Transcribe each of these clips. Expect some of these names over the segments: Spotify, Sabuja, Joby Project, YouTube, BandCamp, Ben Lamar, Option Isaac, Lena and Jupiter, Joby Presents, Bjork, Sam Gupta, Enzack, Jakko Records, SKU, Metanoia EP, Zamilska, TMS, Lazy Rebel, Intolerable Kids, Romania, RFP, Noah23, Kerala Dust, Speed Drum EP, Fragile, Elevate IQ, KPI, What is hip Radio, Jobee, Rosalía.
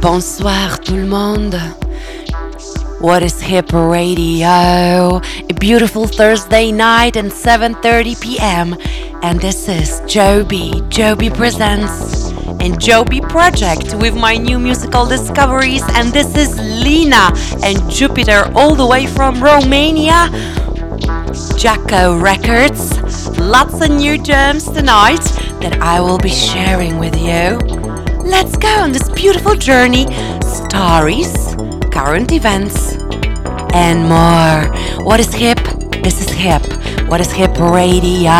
Bonsoir tout le monde. What is hip radio? A beautiful Thursday night and 7:30 p.m. And this is Joby, Joby Presents and Joby Project with my new musical discoveries. And this is Lena and Jupiter all the way from Romania. Jakko Records. Lots of new jams tonight that I will be sharing with you. Let's go on this beautiful journey. Stories, current events, and more. What is hip? This is hip. What is hip radio?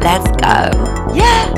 Let's go. Yeah.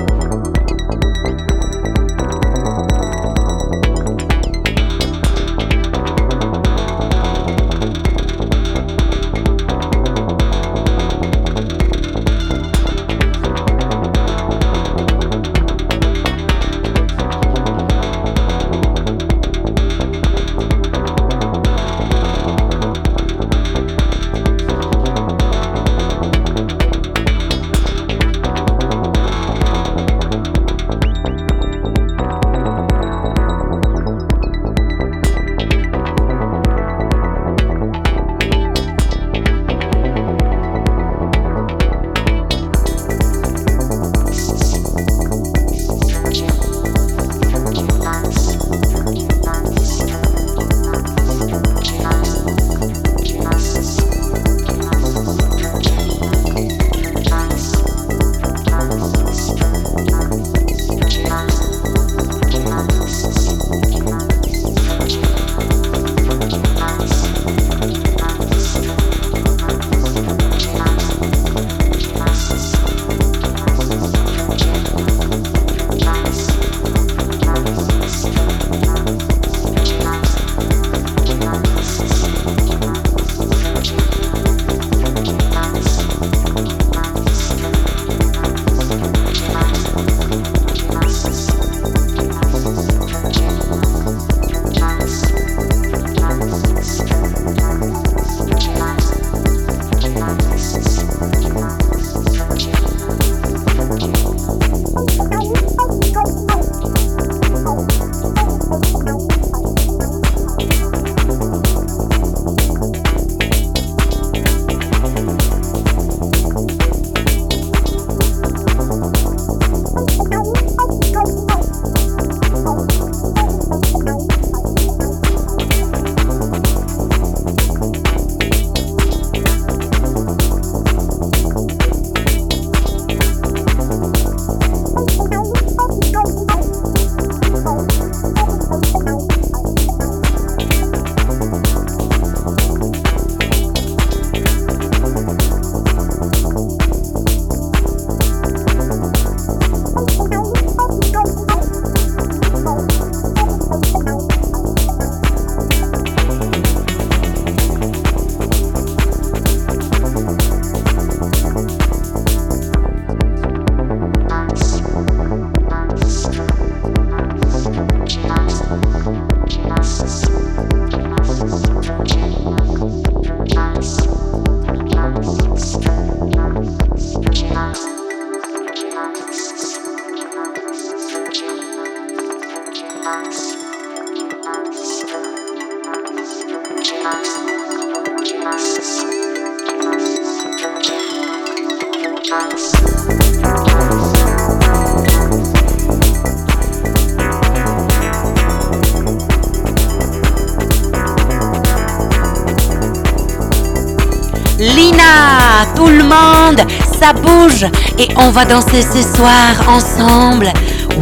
Tout le monde, ça bouge et on va danser ce soir ensemble.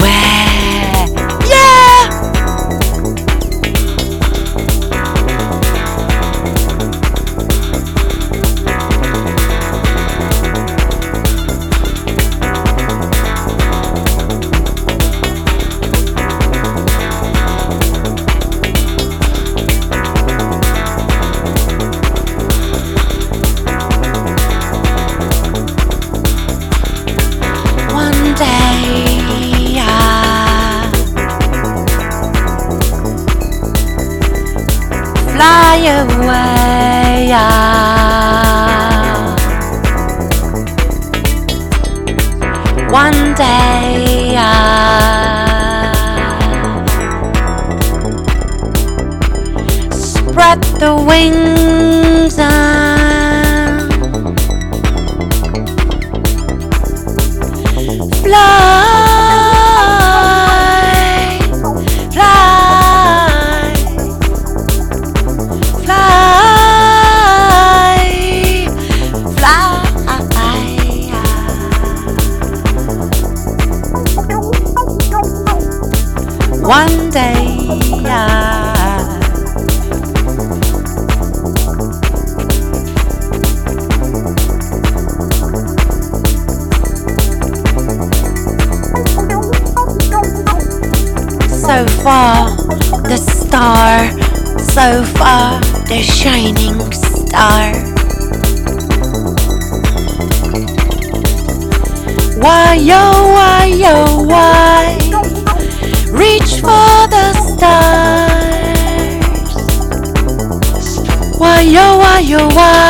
Ouais, yeah! Away, one day, the wings and fly, fly, fly, fly. One day so far the star, so far the shining star. Why oh why, reach for the stars. Why oh why.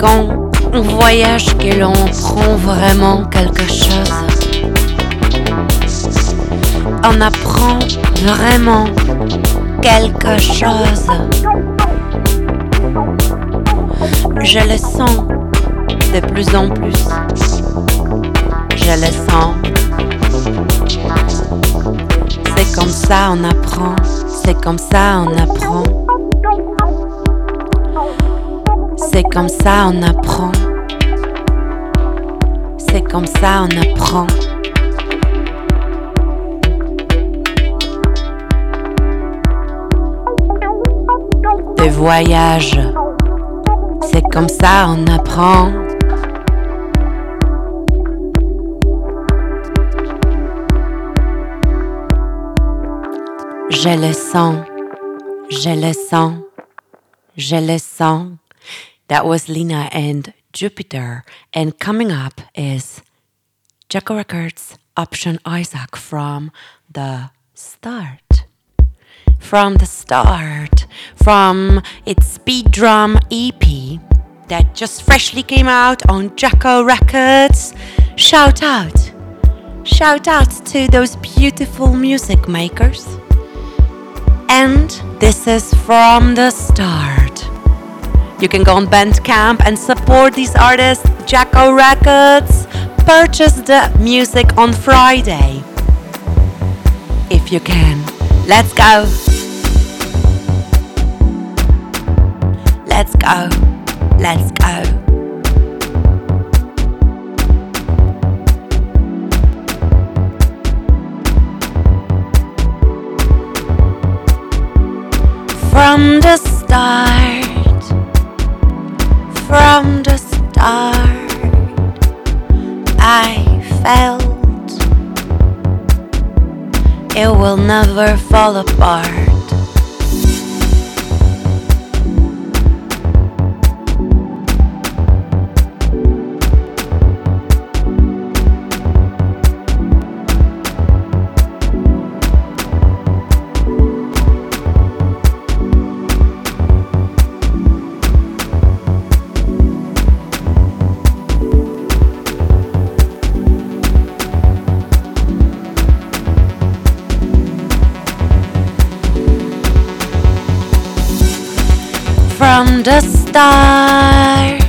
Quand on voyage que l'on prend vraiment quelque chose, on apprend vraiment quelque chose. Je le sens de plus en plus. Je le sens. C'est comme ça on apprend. C'est comme ça on apprend. C'est comme ça on apprend. C'est comme ça on apprend. Des voyages. C'est comme ça on apprend. Je le sens. Je le sens. Je le sens. That was Lena and Jupiter, and coming up is Jakko Records' Option Isaac from the start. From the start, from its Speed Drum EP that just freshly came out on Jakko Records. Shout out to those beautiful music makers. And this is From the Start. You can go on BandCamp and support these artists. Jakko Records purchased the music on Friday. If you can. Let's go. Let's go. Let's go. From the start. From the start, I felt it will never fall apart. From the start,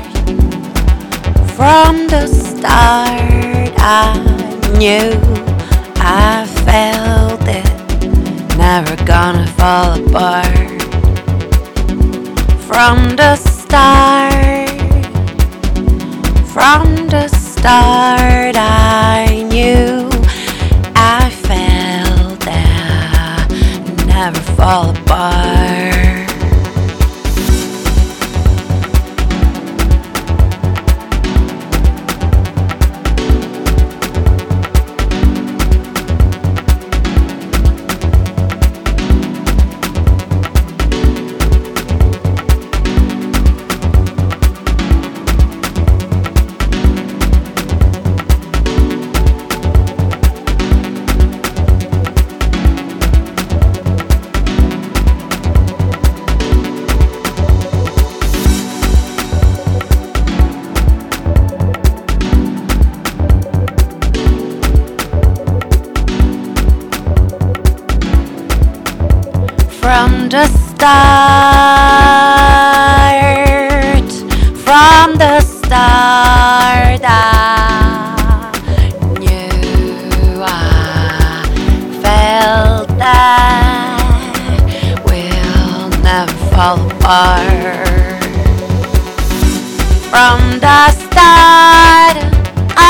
from the start, I knew, I felt it, never gonna fall apart. From the start, I knew, I felt it, never fall apart. start, from the start. I knew I felt that we'll never fall apart. From the start, I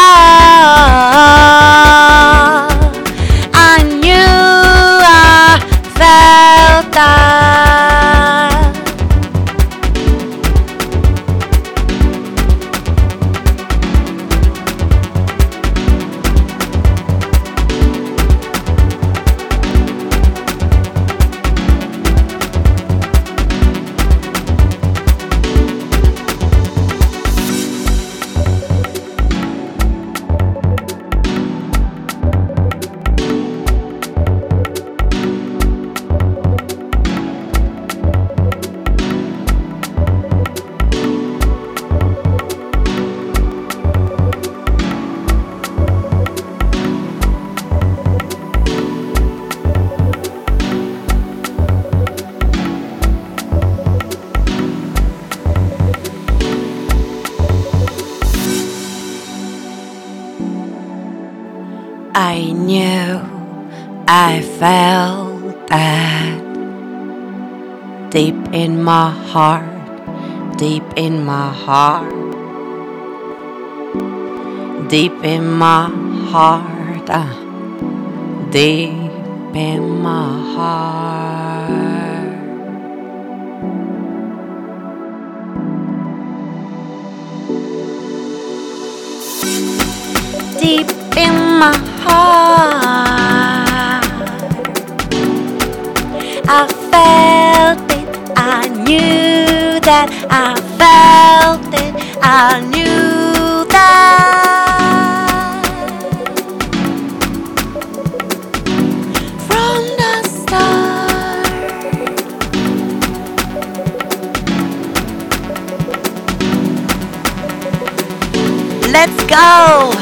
knew I felt that. I knew I felt that deep in my heart, deep in my heart, deep in my heart, deep in my heart. Deep in my heart, I felt it, I knew that, I felt it, I knew that. From the start, let's go.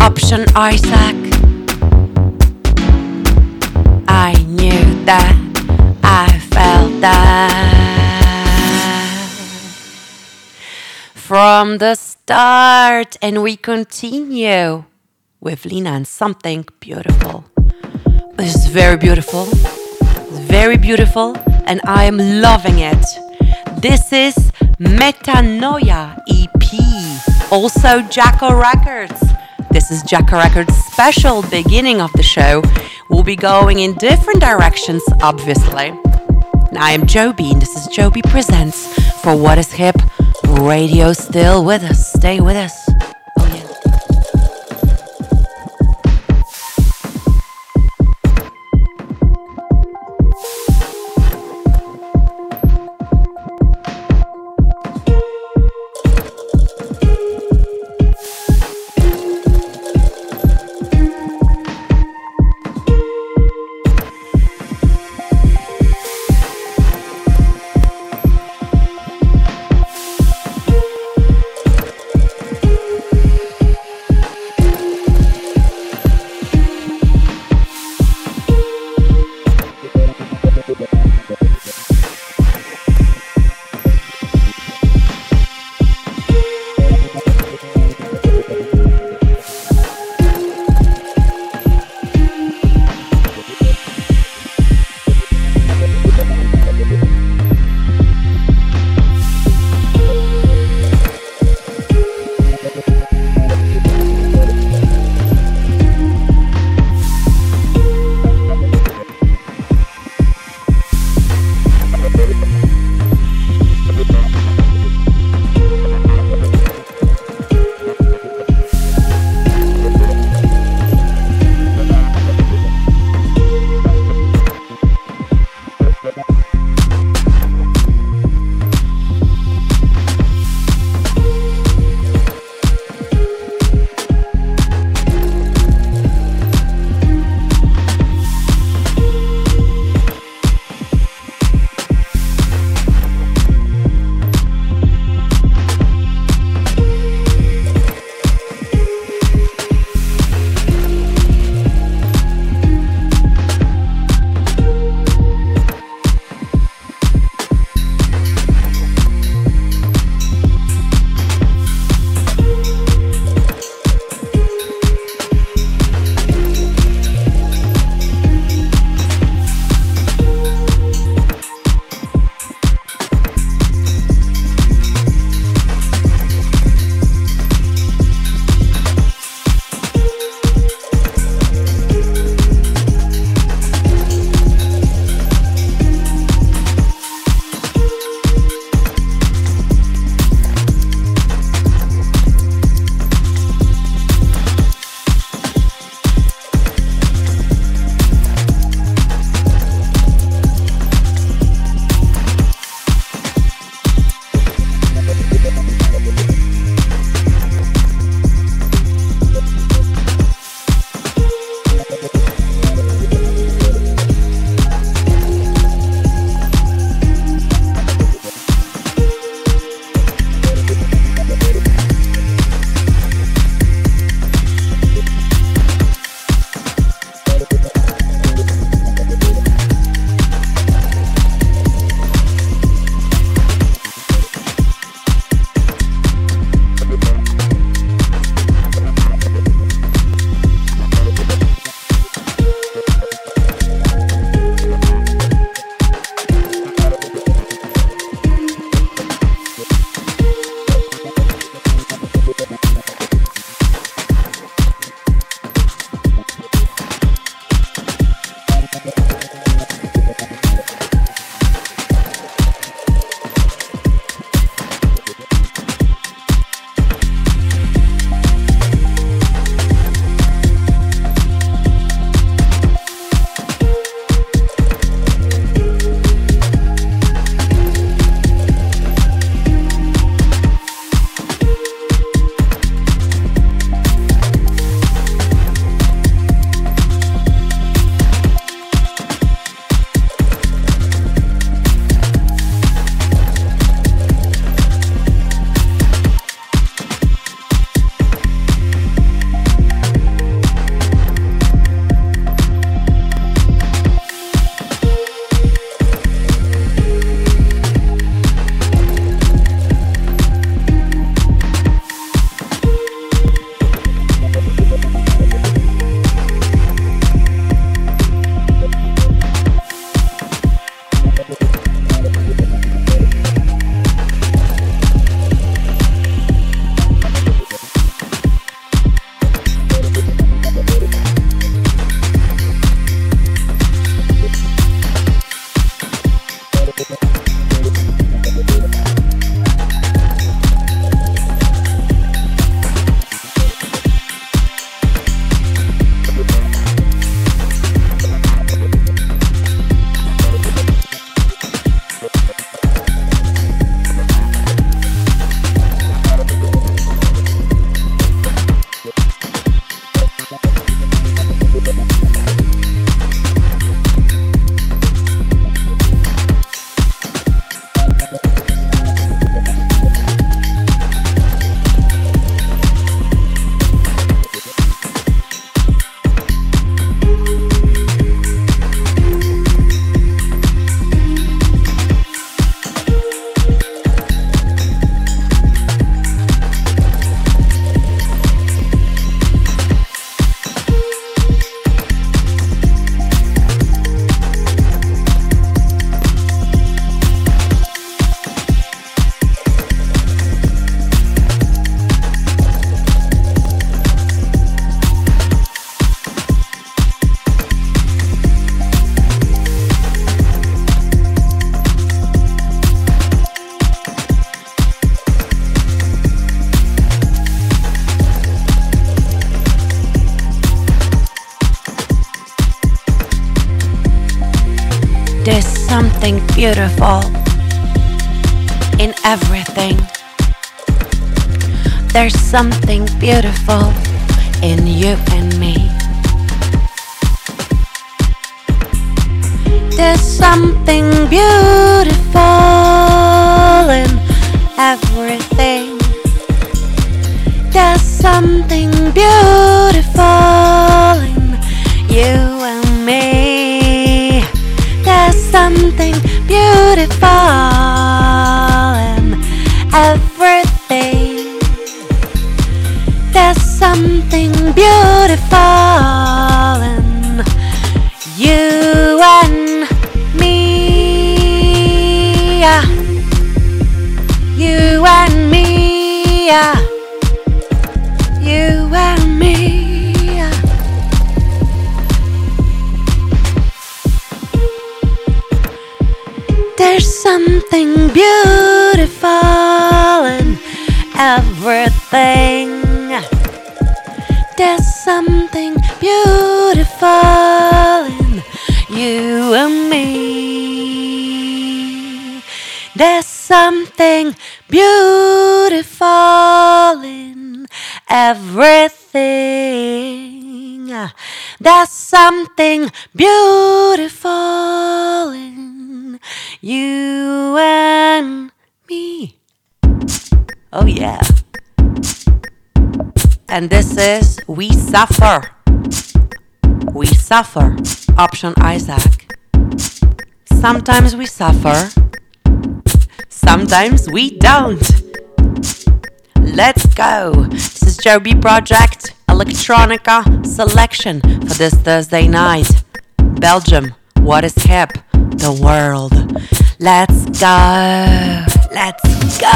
Option Isaac, I knew that, I felt that. From the start, and we continue with Lena and something beautiful. This is very beautiful, very beautiful, and I am loving it. This is Metanoia EP, also Jakko Records. This is Jakko Records' special beginning of the show. We'll be going in different directions, obviously. And I am Jobee, and this is Joby Presents for What is Hip Radio still with us. Stay with us. something beautiful in everything. There's something beautiful in you and me. There's something beautiful in everything. There's something beautiful in you and me. There's something beautiful in everything. There's something beautiful in you and me. You and me. You and me. There's something beautiful in everything. There's something beautiful in you and me. There's something beautiful in everything. There's something beautiful in you and me. Oh yeah. And this is We Suffer. We suffer. Option Isaac. Sometimes we suffer. Sometimes we don't. Let's go. This is Joby Project Electronica selection for this Thursday night. Belgium. What is hip? The world. Let's go. Let's go.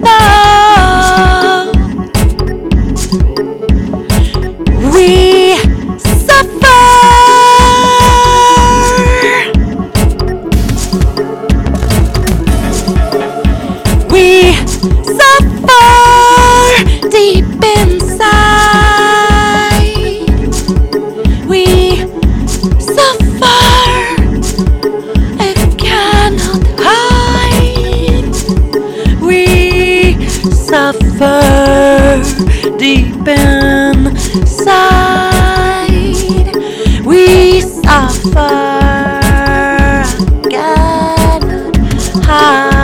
No! deeper, deep inside. We suffer, cannot hide.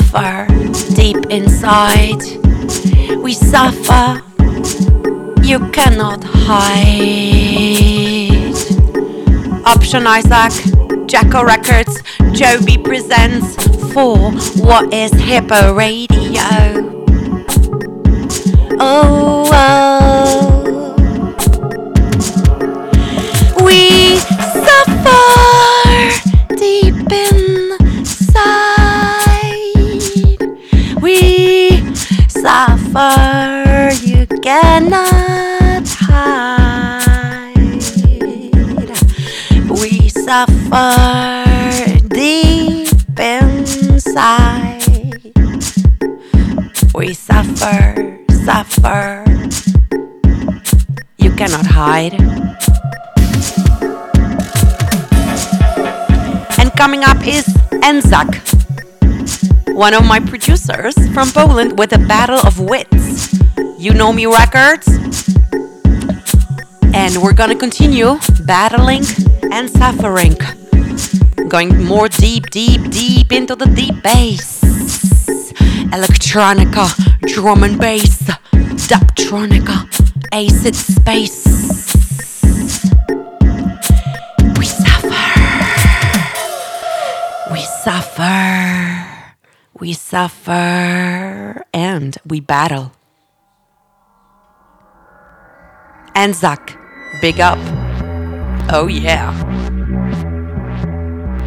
suffer deep inside. We suffer, you cannot hide. Option Isaac, Jakko Records, Joby Presents for What is Hip Radio. Oh, oh, we suffer deep inside. We suffer, you cannot hide. We suffer deep inside. We suffer. Suffer, you cannot hide. And coming up is Enzack, one of my producers from Poland, with a battle of wits. You know me records, and we're gonna continue battling and suffering, going more deep into the deep bass, electronica, drum and bass, dubtronica, acid space. We suffer, we suffer, we suffer, and we battle. Enzack, big up. Oh yeah.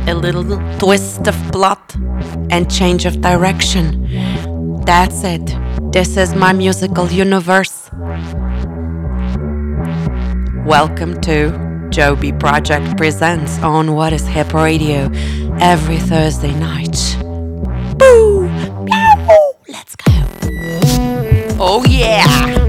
A little twist of plot and change of direction. That's it. This is my musical universe. Welcome to Joby Project Presents on What is Hip Radio every Thursday night. Boo! Let's go. Oh yeah!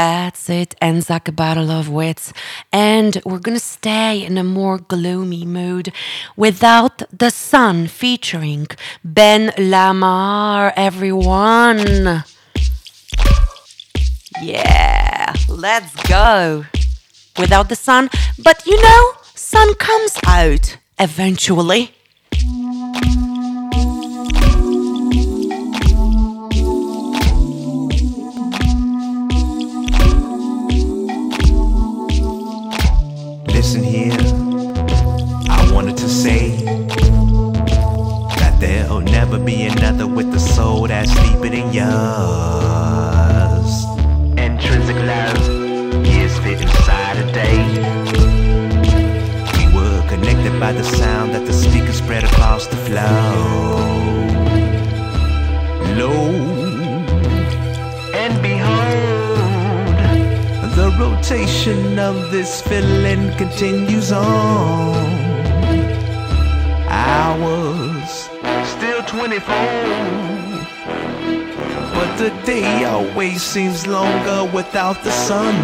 That's it, Enzack, a battle of wits. And we're going to stay in a more gloomy mood without the sun featuring Ben Lamar, everyone. Yeah, let's go. Without the sun, but you know, sun comes out eventually. Listen here, I wanted to say that there'll never be another with the soul that's deeper than yours. Intrinsic love is fit inside a day. We were connected by the sound that the speaker spread across the floor. Lo and behold, the rotation of this feeling continues on. Hours, still 24, but the day always seems longer without the sun.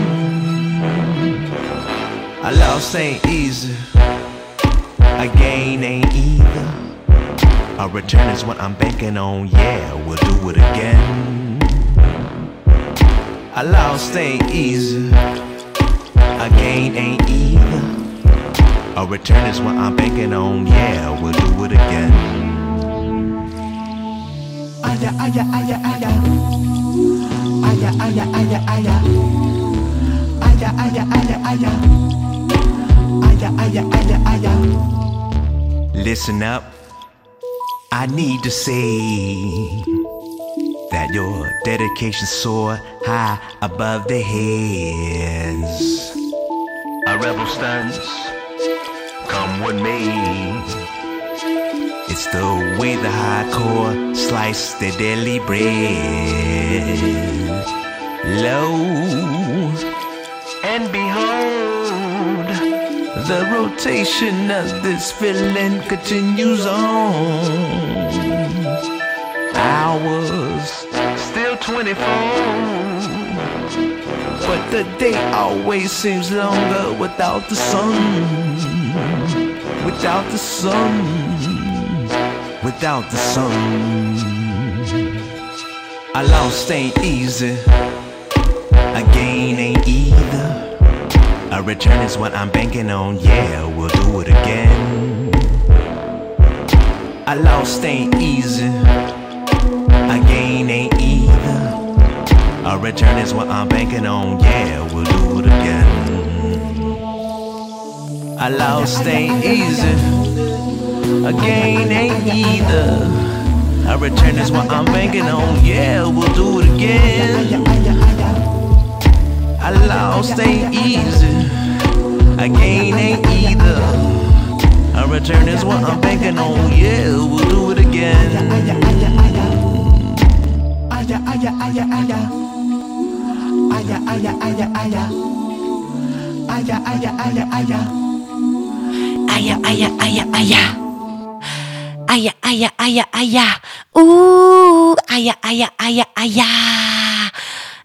A loss ain't easy, a gain ain't either. A return is what I'm banking on, yeah, we'll do it again. A loss ain't easy, a gain ain't either. A return is what I'm banking on, yeah, we'll do it again. Aya, aya, aya, aya. Aya, aya, aya, aya. Aya, aya, aya, aya. Aya, aya, aya, aya. Listen up, I need to say that your dedication soared high above the heads. A rebel stance, come with me. It's the way the hardcore slice their daily bread. Lo and behold, the rotation of this feeling continues on. Hours, still 24, but the day always seems longer without the sun, without the sun, without the sun. A loss ain't easy, a gain ain't either. A return is what I'm banking on, yeah, we'll do it again. A loss ain't easy, a gain ain't either. A return is what I'm banking on, yeah, we'll do it again. A loss ain't easy, a gain ain't either. A return is what I'm banking on, yeah, we'll do it again. A loss ain't easy, a gain ain't either. A return is what I'm banking on, yeah, we'll do it again. Aya, aya, aya, aya. Aya, aya, aya, aya. Aya, aya, aya, aya. Aya, aya, aya, aya. Aya, aya, aya, aya. Ouh, aya, aya, aya, aya.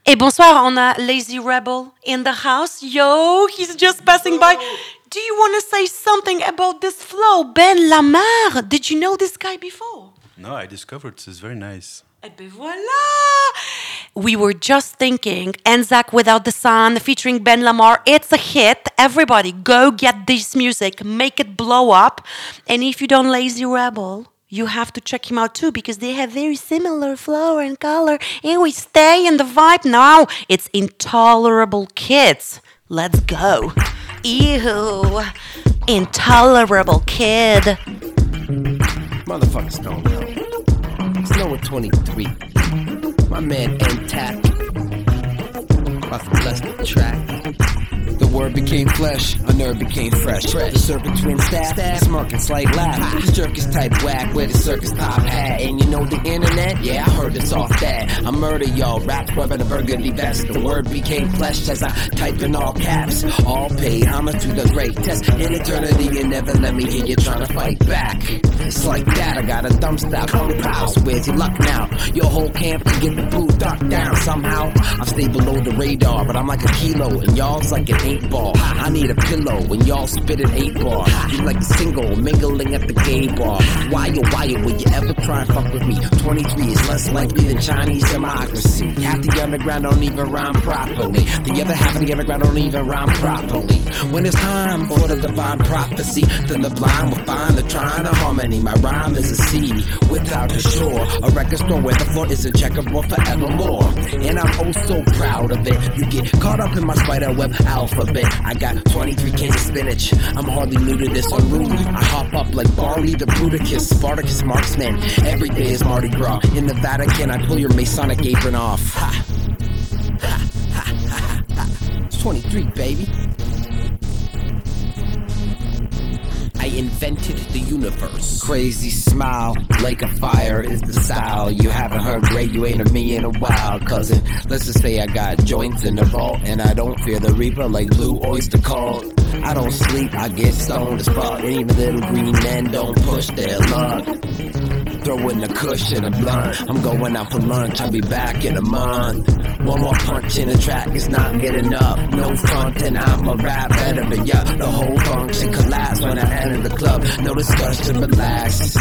Et bonsoir, on a Lazy Rebel in the house. Yo, he's just passing by. Do you want to say something about this flow? Ben Lamar, did you know this guy before? No, I discovered. It's very nice. Ben voilà! We were just thinking, Enzack Without the Sun featuring Ben Lamar. It's a hit. Everybody, go get this music. Make it blow up. And if you don't Lazy Rebel, you have to check him out too, because they have very similar flow and color. And we stay in the vibe now. It's Intolerable Kids. Let's go. Ew. Intolerable Kid. Motherfuckers don't know. Noah23, my man Enzack, about to bless the track. The word became flesh, a nerve became fresh. The serpent twin staff, smirking slight laugh. This jerk is type whack, where the circus pop hat. And you know the internet? Yeah, I heard it's off that. I murder y'all, rap rubber the burgundy vest. The word became flesh as I typed in all caps. All paid homage to the great test. In eternity, you never let me hear you trying to fight back. It's like that, I got a thumb stop on the house. Where's your luck now? Your whole camp can get the boot ducked down somehow. I I stay below the radar, but I'm like a kilo, and y'all's like an 8-ball. I need a pillow when y'all spit an 8-bar. You like a single, mingling at the gay bar. Why, will you ever try and fuck with me? 23 is less likely than Chinese democracy. Half the underground don't even rhyme properly. The other half of the underground don't even rhyme properly. When it's time for the divine prophecy, then the blind will find the trine of harmony. My rhyme is a sea without a shore, a record store where the floor is a checkerboard forevermore. And I'm oh so proud of it. You get caught up in my spiderweb alphabet. I got 23 cans of spinach. I'm hardly new to this unruly. I hop up like Barley the Bruticus, Spartacus Marksman. Every day is Mardi Gras. In the Vatican, I pull your Masonic apron off. Ha! Ha! Ha! Ha! Ha! It's 23, baby. I invented the universe. Crazy smile, lake of fire is the style. You haven't heard great, you ain't of me in a while, cousin. Let's just say I got joints in the vault, and I don't fear the reaper like Blue Oyster Cult. I don't sleep, I get stoned as fuck. And even little green men don't push their luck. Throwing a cushion and a blunt. I'm going out for lunch, I'll be back in a month. One more punch in a track, it's not good enough. No front and I'm a rap veteran, yeah. The whole function collapsed when I enter the club. No discussion, relax.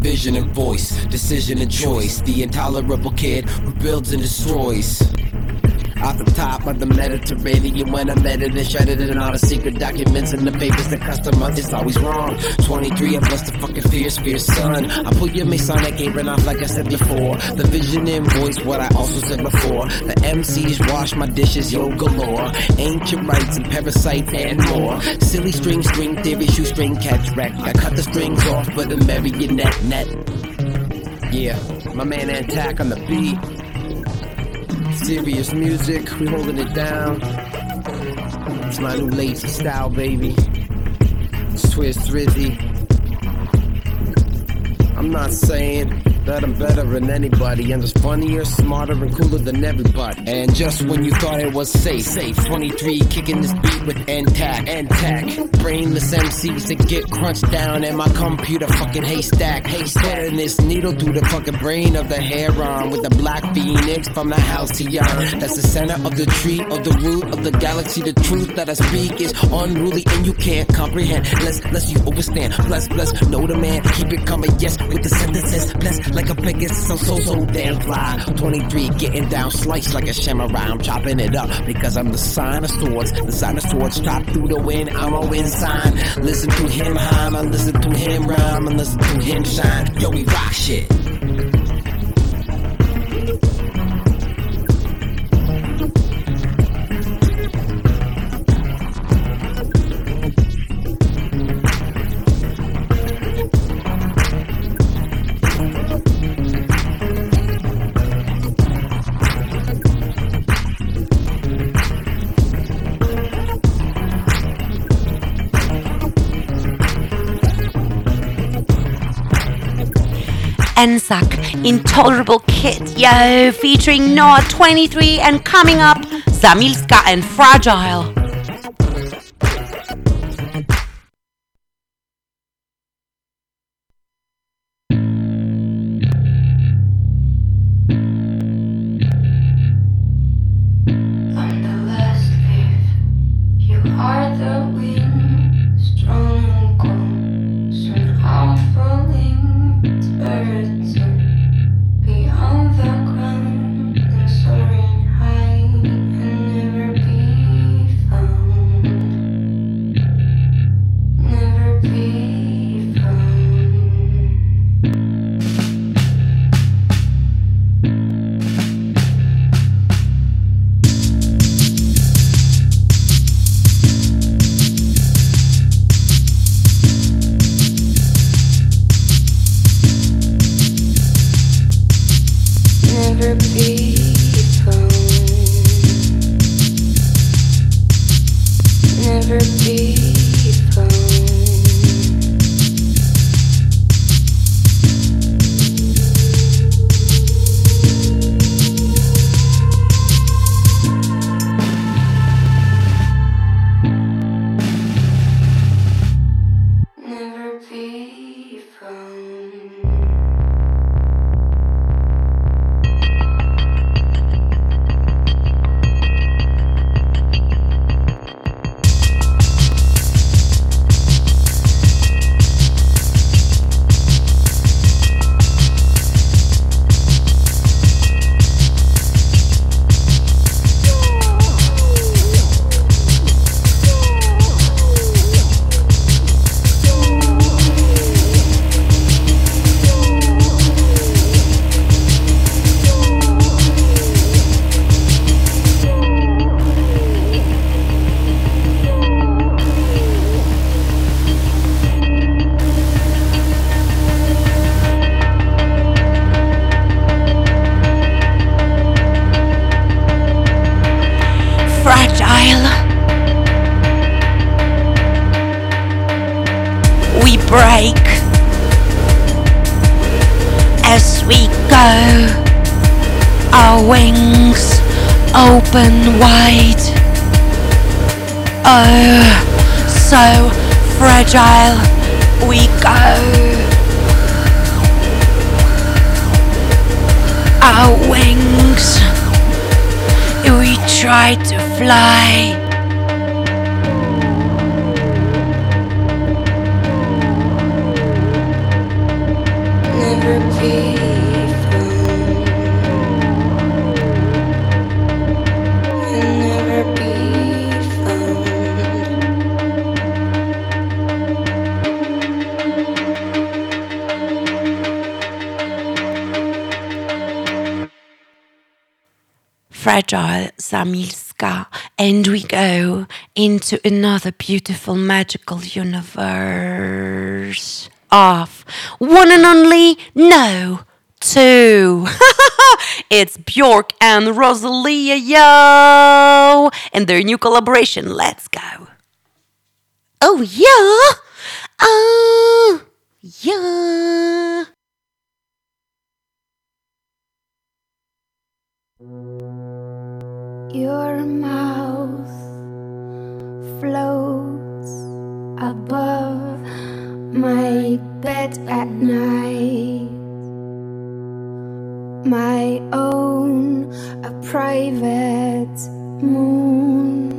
Vision and voice, decision and choice. The intolerable kid who builds and destroys. Off the top of the Mediterranean, when I let it and shut it in all the secret documents and the papers, the customer is always wrong. 23, I bless the fucking fierce son. I pull your Masonic apron off like I said before. The vision and voice, what I also said before. The MCs wash my dishes, yo galore. Ancient rites and parasites and more. Silly string theory, shoestring catch wreck. I cut the strings off for the marionette. Yeah, my man Enzack on the beat. Serious music, we holding it down. It's my new lazy style, baby. It's twist rizzy. I'm not saying that I'm better than anybody. I'm just funnier, smarter, and cooler than everybody. And just when you thought it was safe, 23 kicking this beat with Enzack. Brainless MCs that get crunched down in my computer fucking haystack. Tearing this needle through the fucking brain of the heron with the black phoenix from the halcyon. That's the center of the tree, of the root of the galaxy. The truth that I speak is unruly and you can't comprehend. Lest you overstand. Bless, know the man. Keep it coming, yes, with the sentences. Bless. Like a Pegasus, I'm so damn fly. 23, getting down, sliced like a samurai. I'm chopping it up because I'm the sign of swords. The sign of swords, chop through the wind. I'm a wind sign. Listen to him hum, I listen to him rhyme, I listen to him shine. Yo, we rock shit. Enzack, Intolerable Kids, yo, featuring Noah23, and coming up, Zamilska and Fragile. our wings open wide. Oh, so fragile we go. Our wings, we try to fly. Never be. Fragile, Zamilska, and we go into another beautiful magical universe of one and only Noah23. It's Bjork and Rosalía, yo! And their new collaboration, let's go. Oh yeah! Oh yeah! Your mouth floats above my bed at night. My own, a private moon.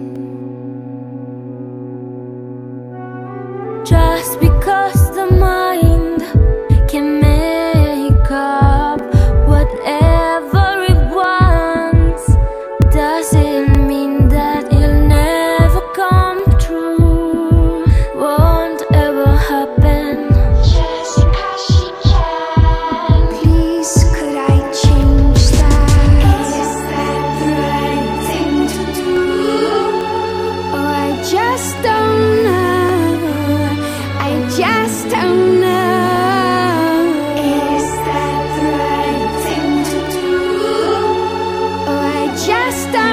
Just because the mind can make up whatever. Doesn't mean that it'll never come true. Won't ever happen. Just because she can. Please, could I change that? Is that the right thing to do? Oh, I just don't know. I just don't know. Is that the right thing to do? Oh, I just don't know.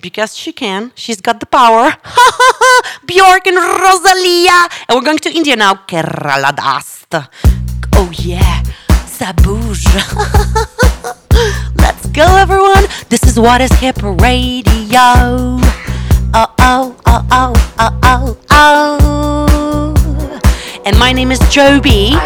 because she can. She's got the power. Bjork and Rosalía. And we're going to India now. Kerala Dust. Oh yeah. Sabuja. Let's go, everyone. This is What is Hip Radio. Oh, oh, oh, oh, oh, oh, oh. And my name is Jobee.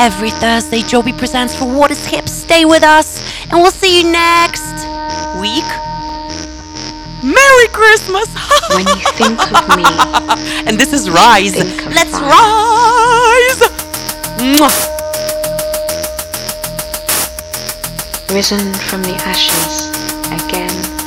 Every Thursday, Joby Presents for What is Hip. Stay with us, and we'll see you next week. Merry Christmas! When you think of me. And this is Rise. Let's rise! Risen from the ashes again.